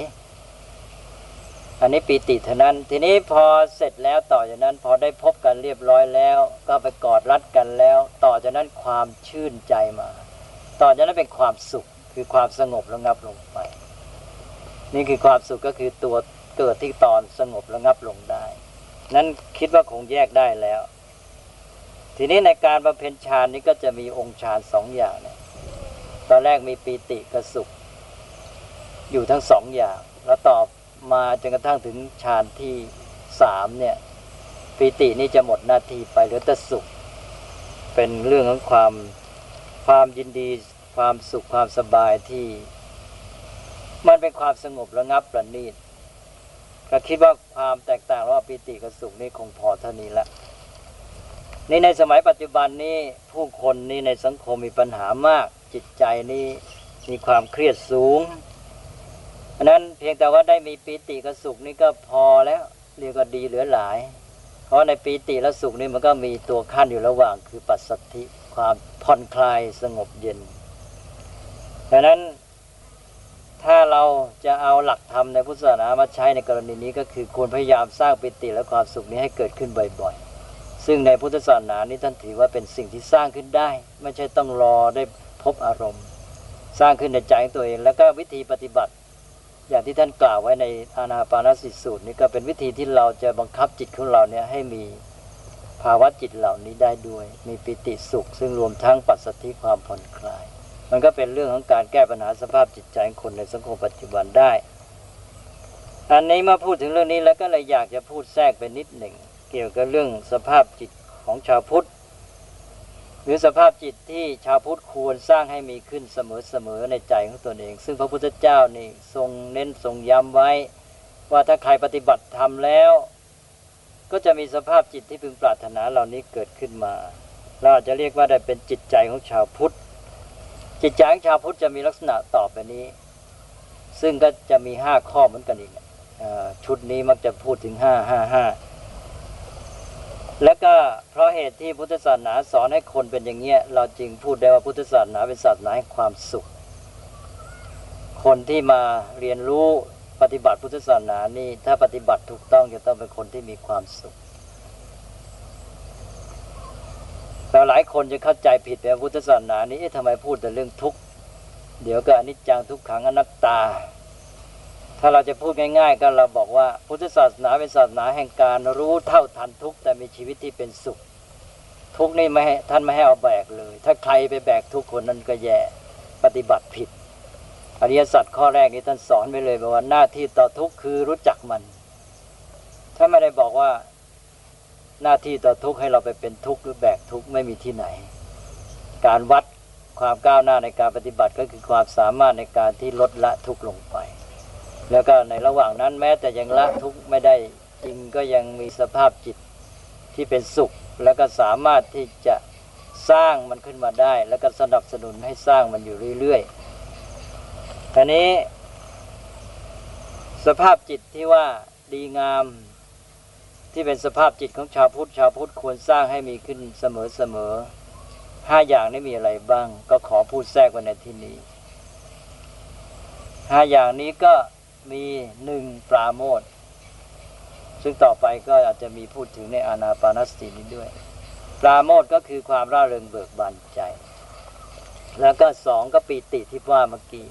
อันนี้ปิติเท่านั้นทีนี้พอเสร็จแล้วต่อจากนั้นพอได้พบกันเรียบร้อยแล้วก็ไปกอดรัดกันแล้วต่อจากนั้นความชื่นใจมาต่อจากนั้นเป็นความสุขคือความสงบระงับลงไปนี่คือความสุขก็คือตัวเกิดที่ตอนสงบระงับลงได้นั้นคิดว่าคงแยกได้แล้วทีนี้ในการบำเพ็ญฌานนี้ก็จะมีองค์ฌานสองอย่างนะตอนแรกมีปีติกับสุขอยู่ทั้งสองอย่างแล้วต่อมาจนกระทั่งถึงฌานที่สามเนี่ยปีตินี้จะหมดหน้าที่ไปเหลือแต่สุขเป็นเรื่องของความความยินดีความสุขความสบายที่มันเป็นความสงบระงับประณีตก็คิดว่าความแตกต่างระหว่างปีติกับสุขนี่คงพอเท่านี้ละนี่ในสมัยปัจจุบันนี้ผู้คนนี่ในสังคมมีปัญหามากจิตใจนี่มีความเครียดสูงอันนั้นเพียงแต่ว่าได้มีปีติกับสุขนี่ก็พอแล้วเรียกว่าดีเหลือหลายเพราะในปีติและสุขนี่มันก็มีตัวขั้นอยู่ระหว่างคือปัสสัทธิความผ่อนคลายสงบเย็นดังนั้นถ้าเราจะเอาหลักธรรมในพุทธศาสนามาใช้ในกรณีนี้ก็คือควรพยายามสร้างปีติและความสุขนี้ให้เกิดขึ้นบ่อยๆซึ่งในพุทธศาสนานี้ท่านถือว่าเป็นสิ่งที่สร้างขึ้นได้ไม่ใช่ต้องรอได้พบอารมณ์สร้างขึ้นในใจของตัวเองแล้วก็วิธีปฏิบัติอย่างที่ท่านกล่าวไว้ในอานาปานสติสูตรนี่ก็เป็นวิธีที่เราจะบังคับจิตของเราเนี่ยให้มีภาวะจิตเหล่านี้ได้ด้วยมีปิติสุขซึ่งรวมทั้งปัสสัทธิความผ่อนคลายมันก็เป็นเรื่องของการแก้ปัญหาสภาพจิตใจของคนในสังคมปัจจุบันได้อันนี้มาพูดถึงเรื่องนี้แล้วก็เลยอยากจะพูดแทรกไปนิดหนึ่งเกี่ยวกับเรื่องสภาพจิตของชาวพุทธหรือสภาพจิตที่ชาวพุทธควรสร้างให้มีขึ้นเสมอๆในใจของตนเองซึ่งพระพุทธเจ้านี่ทรงเน้นทรงย้ำไว้ว่าถ้าใครปฏิบัติธรรมแล้วก็จะมีสภาพจิตที่พึงปรารถนาเหล่านี้เกิดขึ้นมาเราอาจจะเรียกว่าได้เป็นจิตใจของชาวพุทธจิตใจของชาวพุทธจะมีลักษณะต่อไปนี้ซึ่งก็จะมีห้าข้อเหมือนกันอีกชุดนี้มักจะพูดถึงห้าห้าห้าและก็เพราะเหตุที่พุทธศาสนาสอนให้คนเป็นอย่างเงี้ยเราจึงพูดได้ว่าพุทธศาสนาเป็นศาสนาแห่งความสุขคนที่มาเรียนรู้ปฏิบัติพุทธศาสนานี่ถ้าปฏิบัติถูกต้องจะต้องเป็นคนที่มีความสุขแต่หลายคนจะเข้าใจผิดในพุทธศาสนานี้ทำไมพูดแต่เรื่องทุกข์เดี๋ยวก็อนิจจังทุกขังอนัตตาถ้าเราจะพูดง่ายๆก็เราบอกว่าพุทธศาสนาเป็นศาสนาแห่งการรู้เท่าทันทุกข์แต่มีชีวิตที่เป็นสุขทุกข์นี่ไม่ท่านไม่ให้เอาแบกเลยถ้าใครไปแบกทุกข์คนนั้นก็แย่ปฏิบัติผิดอริยสัจข้อแรกนี้ท่านสอนไว้เลยว่าหน้าที่ต่อทุกข์คือรู้จักมันท่านไม่ได้บอกว่าหน้าที่ต่อทุกข์ให้เราไปเป็นทุกข์หรือแบกทุกข์ไม่มีที่ไหนการวัดความก้าวหน้าในการปฏิบัติก็คือความสามารถในการที่ลดละทุกข์ลงไปแล้วก็ในระหว่างนั้นแม้แต่ยังละทุกข์ไม่ได้จริงก็ยังมีสภาพจิตที่เป็นสุขแล้วก็สามารถที่จะสร้างมันขึ้นมาได้แล้วก็สนับสนุนให้สร้างมันอยู่เรื่อยๆทีนี้สภาพจิตที่ว่าดีงามที่เป็นสภาพจิตของชาวพุทธชาวพุทธควรสร้างให้มีขึ้นเสมอๆห้าอย่างนี้มีอะไรบ้างก็ขอพูดแทรกไว้ในที่นี้ห้าอย่างนี้ก็มีหนึ่งปราโมทย์ซึ่งต่อไปก็อาจจะมีพูดถึงในอานาปานสตินี้ด้วยปราโมทย์ก็คือความร่าเริงเบิกบานใจแล้วก็สองก็ปีติที่ว่าเมื่อกี้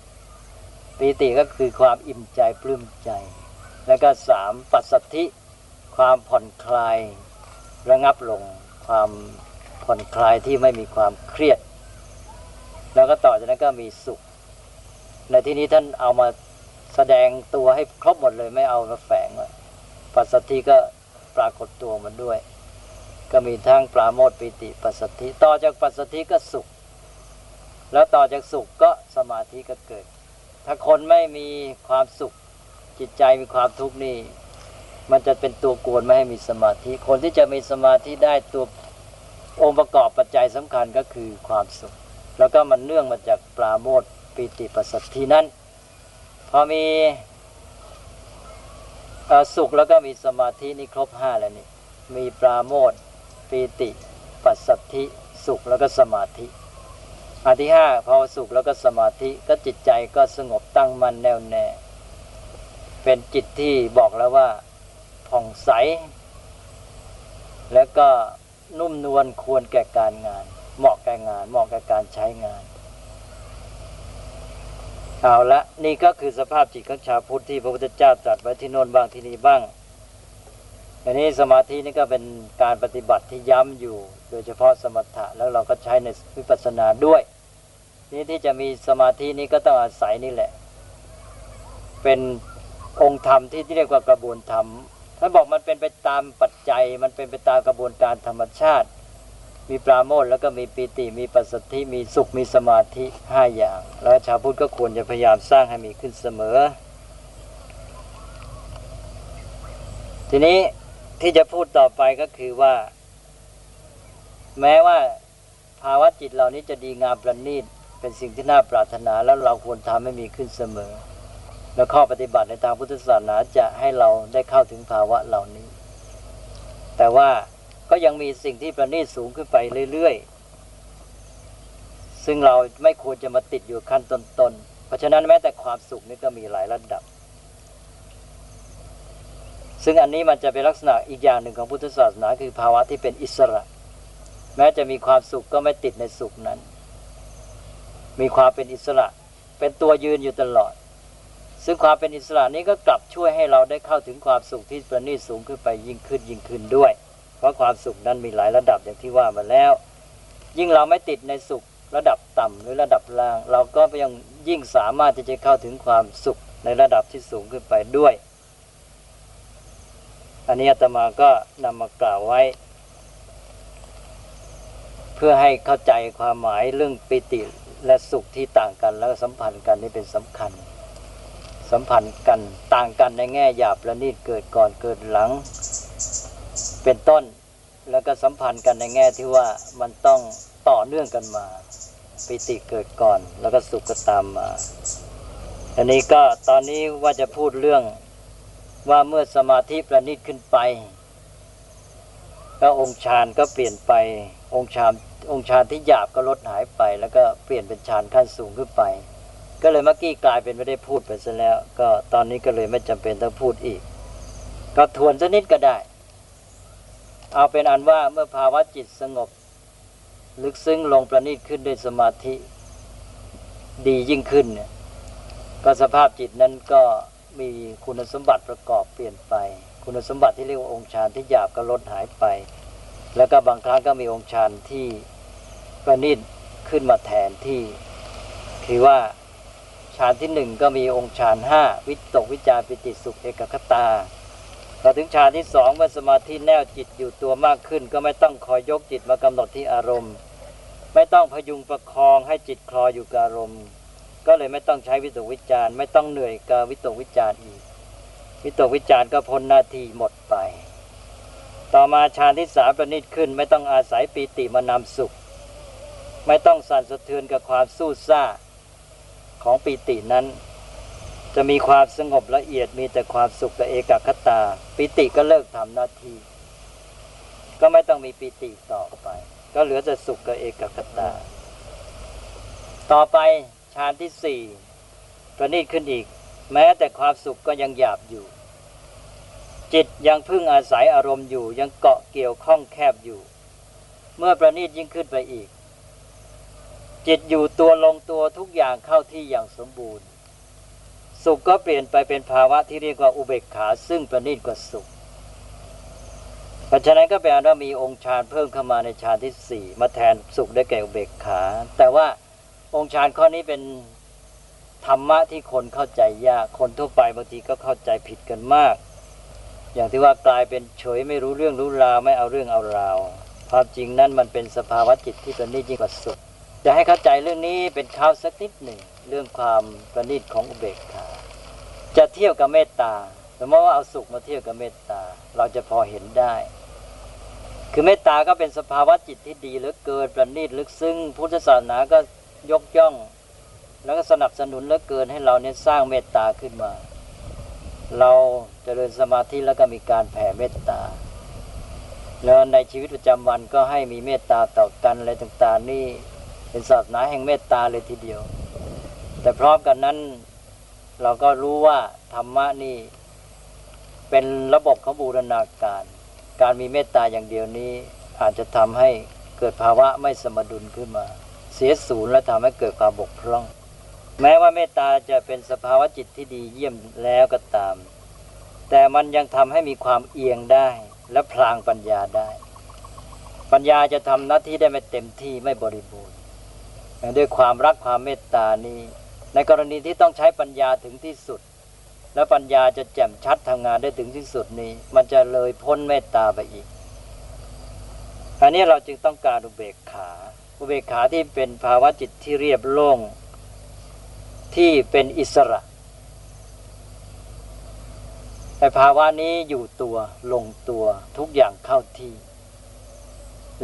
ปีติก็คือความอิ่มใจปลื้มใจแล้วก็สามปัสสัทธิความผ่อนคลายระงับลงความผ่อนคลายที่ไม่มีความเครียด แล้วก็ต่อจากนั้นก็มีสุขในที่นี้ท่านเอามาแสดงตัวให้ครบหมดเลยไม่เอามาแฝงไว้ปัสสัทธิก็ปรากฏตัวมันด้วยก็มีทั้งปราโมทย์ปิติปัสสัทธิต่อจากปัสสัทธิก็สุขแล้วต่อจากสุขก็สมาธิก็เกิดถ้าคนไม่มีความสุขจิตใจมีความทุกข์นี่มันจะเป็นตัวกวนไม่ให้มีสมาธิคนที่จะมีสมาธิได้ตัวองค์ประกอบปัจจัยสำคัญก็คือความสุขแล้วก็มันเนื่องมาจากปราโมทย์ปิติปัสสัทธินั้นพอมีสุขแล้วก็มีสมาธินี่ครบห้าแล้วนี่มีปราโมทย์ปิติปัสสัทธิสุขแล้วก็สมาธิอันที่ห้าพอสุขแล้วก็สมาธิก็จิตใจก็สงบตั้งมั่นแน่วแน่เป็นจิตที่บอกแล้วว่าผ่องใสแล้วก็นุ่มนวลควรแก่การงานเหมาะแก่งานเหมาะแก่การใช้งานเอาละนี่ก็คือสภาพจิตของชาวพุทธที่พระพุทธเจ้าตรัสไว้ที่โน่นบ้างที่นี่บ้างอันนี้สมาธินี่ก็เป็นการปฏิบัติที่ย้ำอยู่โดยเฉพาะสมถะแล้วเราก็ใช้ในวิปัสสนาด้วยนี่ที่จะมีสมาธินี้ก็ต้องอาศัยนี่แหละเป็นองค์ธรรมที่เรียกว่ากระบวนธรรมท่านบอกมันเป็นไปตามปัจจัยมันเป็นไปตามกระบวนการธรรมชาติมีปราโมทย์แล้วก็มีปิติมีปัสสัทธิมีสุขมีสมาธิห้าอย่างแล้วชาวพุทธก็ควรจะพยายามสร้างให้มีขึ้นเสมอทีนี้ที่จะพูดต่อไปก็คือว่าแม้ว่าภาวะจิตเหล่านี้จะดีงามประณีตเป็นสิ่งที่น่าปรารถนาแล้วเราควรทำให้มีขึ้นเสมอและข้อปฏิบัติในทางพุทธศาสนาจะให้เราได้เข้าถึงภาวะเหล่านี้แต่ว่าก็ยังมีสิ่งที่ประณีตสูงขึ้นไปเรื่อยๆซึ่งเราไม่ควรจะมาติดอยู่ขั้นต้นๆเพราะฉะนั้นแม้แต่ความสุขนี่ก็มีหลายระดับซึ่งอันนี้มันจะเป็นลักษณะอีกอย่างหนึ่งของพุทธศาสนาคือภาวะที่เป็นอิสระแม้จะมีความสุขก็ไม่ติดในสุขนั้นมีความเป็นอิสระเป็นตัวยืนอยู่ตลอดซึ่งความเป็นอิสระนี้ก็กลับช่วยให้เราได้เข้าถึงความสุขที่ประณีตสูงขึ้นไปยิ่งขึ้นยิ่งขึ้นด้วยเพราะความสุขนั้นมีหลายระดับอย่างที่ว่ามาแล้วยิ่งเราไม่ติดในสุขระดับต่ำหรือระดับล่างเราก็ยังยิ่งสามารถที่จะเข้าถึงความสุขในระดับที่สูงขึ้นไปด้วยอันนี้อาตมาก็นำมากล่าวไว้เพื่อให้เข้าใจความหมายเรื่องปิติและสุขที่ต่างกันแล้วสัมพันธ์กันนี่เป็นสำคัญสัมพันธ์กันต่างกันในแง่หยาบและนิดเกิดก่อนเกิดหลังเป็นต้นแล้วก็สัมพันธ์กันในแง่ที่ว่ามันต้องต่อเนื่องกันมาปิติเกิดก่อนแล้วก็สุขก็ตามมาอันนี้ก็ตอนนี้ว่าจะพูดเรื่องว่าเมื่อสมาธิประณีตขึ้นไปแล้วองค์ฌานก็เปลี่ยนไปองค์ฌานองค์ฌานที่หยาบก็ลดหายไปแล้วก็เปลี่ยนเป็นฌานขั้นสูงขึ้นไปก็เลยเมื่อกี้กลายเป็นไม่ได้พูดไปซะแล้วก็ตอนนี้ก็เลยไม่จำเป็นต้องพูดอีกก็ทวนสักนิดก็ได้เอาเป็นอันว่าเมื่อภาวะจิตสงบลึกซึ้งลงประณีตขึ้นด้วยสมาธิดียิ่งขึ้นเนี่ยก็สภาพจิตนั้นก็มีคุณสมบัติประกอบเปลี่ยนไปคุณสมบัติที่เรียกว่าองค์ฌานที่หยาบก็ลดหายไปแล้วก็บางครั้งก็มีองค์ฌานที่ประณีตขึ้นมาแทนที่คือว่าฌานที่หนึ่งก็มีองค์ฌานห้าวิตกวิจารปิติสุขเอกคตาพอถึงฌานที่สองเมื่อสมาธิแน่วจิตอยู่ตัวมากขึ้นก็ไม่ต้องคอยยกจิตมากำหนดที่อารมณ์ไม่ต้องพยุงประคองให้จิตคลออยู่กับอารมณ์ก็เลยไม่ต้องใช้วิตกวิจารไม่ต้องเหนื่อยกับวิตกวิจารอีกวิตกวิจารก็พ้นหน้าที่หมดไปต่อมาฌานที่สามประณีตขึ้นไม่ต้องอาศัยปีติมานำสุขไม่ต้องสั่นสะเทือนกับความสู้ซ่าของปีตินั้นจะมีความสงบละเอียดมีแต่ความสุขกับเอกคตาปีติก็เลิกทำหน้าที่ก็ไม่ต้องมีปีติต่อไปก็เหลือแต่สุขกับเอกคตาต่อไปฌานที่สี่ประณีตขึ้นอีกแม้แต่ความสุขก็ยังหยาบอยู่จิตยังพึ่งอาศัยอารมณ์อยู่ยังเกาะเกี่ยวข้องแคบอยู่เมื่อประณีตยิ่งขึ้นไปอีกจิตอยู่ตัวลงตัวทุกอย่างเข้าที่อย่างสมบูรณ์สุขก็เปลี่ยนไปเป็นภาวะที่เรียกว่าอุเบกขาซึ่งประณีตกว่าสุขเพราะฉะนั้นก็แปลว่ามีองค์ฌานเพิ่มเข้ามาในฌานที่สี่มาแทนสุขได้แก่อุเบกขาแต่ว่า องค์ฌานข้อนี้เป็นธรรมะที่คนเข้าใจยากคนทั่วไปบางทีก็เข้าใจผิดกันมากอย่างที่ว่ากลายเป็นเฉยไม่รู้เรื่องรู้ราวไม่เอาเรื่องเอาราวความจริงนั่นมันเป็นสภาวะจิตที่ประณีตยิ่งกว่าสุดจะให้เข้าใจเรื่องนี้เป็นข้าวสักนิดหนึ่งเรื่องความประณีตของอุเบกขาจะเทียบกับเมตตาสมมติว่าเอาสุขมาเทียบกับเมตตาเราจะพอเห็นได้คือเมตตาก็เป็นสภาวะจิตที่ดีเหลือเกินประณีตลึกซึ้งพุทธศาสนาก็ยกย่องแล้วก็สนับสนุนเหลือเกินให้เราเนี่ยสร้างเมตตาขึ้นมาเราเจริญสมาธิแล้วก็มีการแผ่เมตตาแล้วในชีวิตประจำวันก็ให้มีเมตตาต่อกันอะไรต่างๆนี่เป็นศาสนาแห่งเมตตาเลยทีเดียวแต่พร้อมกันนั้นเราก็รู้ว่าธรรมะนี่เป็นระบบของบูรณาการการมีเมตตาอย่างเดียวนี้อาจจะทำให้เกิดภาวะไม่สมดุลขึ้นมาเสียศูนย์และทำให้เกิดความบกพร่องแม้ว่าเมตตาจะเป็นสภาวะจิตที่ดีเยี่ยมแล้วก็ตามแต่มันยังทำให้มีความเอียงได้และพลางปัญญาได้ปัญญาจะทำหน้าที่ได้ไม่เต็มที่ไม่บริบูรณ์ด้วยความรักความเมตตานี้ในกรณีที่ต้องใช้ปัญญาถึงที่สุดและปัญญาจะแจ่มชัดทำงานได้ถึงที่สุดนี้มันจะเลยพ้นเมตตาไปอีกอันนี้เราจึงต้องการอุเบกขาอุเบกขาที่เป็นภาวะจิตที่เรียบโล่งที่เป็นอิสระไอ้ภาวะนี้อยู่ตัวลงตัวทุกอย่างเข้าที่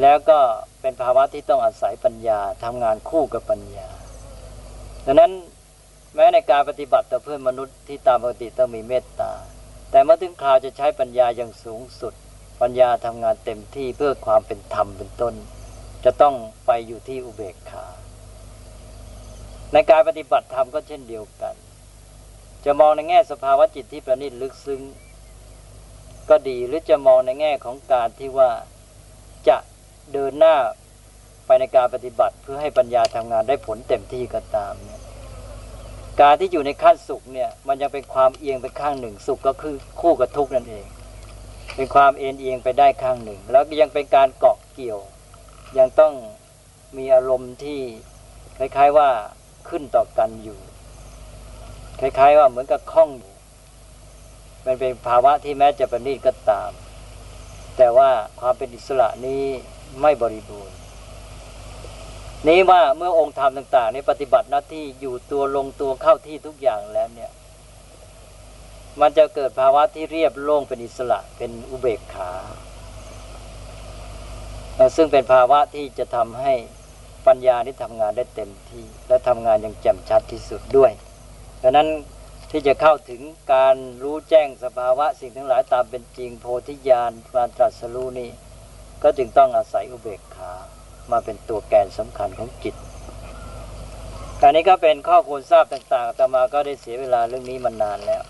แล้วก็เป็นภาวะที่ต้องอาศัยปัญญาทำงานคู่กับปัญญาดังนั้นแม้ในการปฏิบัติต่อเพื่อนมนุษย์ที่ตามปกติต้องมีเมตตาแต่เมื่อถึงคราวจะใช้ปัญญาอย่างสูงสุดปัญญาทำงานเต็มที่เพื่อความเป็นธรรมเป็นต้นจะต้องไปอยู่ที่อุเบกขาในการปฏิบัติธรรมก็เช่นเดียวกันจะมองในแง่สภาวะจิตที่ประณีตลึกซึ้งก็ดีหรือจะมองในแง่ของการที่ว่าจะเดินหน้าไปในการปฏิบัติเพื่อให้ปัญญาทำงานได้ผลเต็มที่ก็ตามเนี่ยการที่อยู่ในขั้นสุขเนี่ยมันยังเป็นความเอียงไปข้างหนึ่งสุขก็คือคู่กับทุกข์นั่นเองเป็นความเอ็นเอียงไปได้ข้างหนึ่งแล้วยังเป็นการเกาะเกี่ยวยังต้องมีอารมณ์ที่คล้ายๆว่าขึ้นต่อกันอยู่คล้ายๆว่าเหมือนกับข้องอยู่มันเป็นภาวะที่แม้จะประณีตก็ตามแต่ว่าความเป็นอิสระนี้ไม่บริบูรณ์นี้ว่าเมื่อองค์ธรรมต่างๆในปฏิบัติหน้าที่อยู่ตัวลงตัวเข้าที่ทุกอย่างแล้วเนี่ยมันจะเกิดภาวะที่เรียบโล่งเป็นอิสระเป็นอุเบกขาซึ่งเป็นภาวะที่จะทำให้ปัญญานี้ทำงานได้เต็มที่และทำงานอย่างแจ่มชัดที่สุดด้วยดังนั้นที่จะเข้าถึงการรู้แจ้งสภาวะสิ่งทั้งหลายตามเป็นจริงโพธิญาณการตรัสรู้นี่ก็จึงต้องอาศัยอุเบกขามาเป็นตัวแกนสำคัญของจิตการนี้ก็เป็นข้อควรทราบต่างๆอาตมาก็ได้เสียเวลาเรื่องนี้มานานแล้ว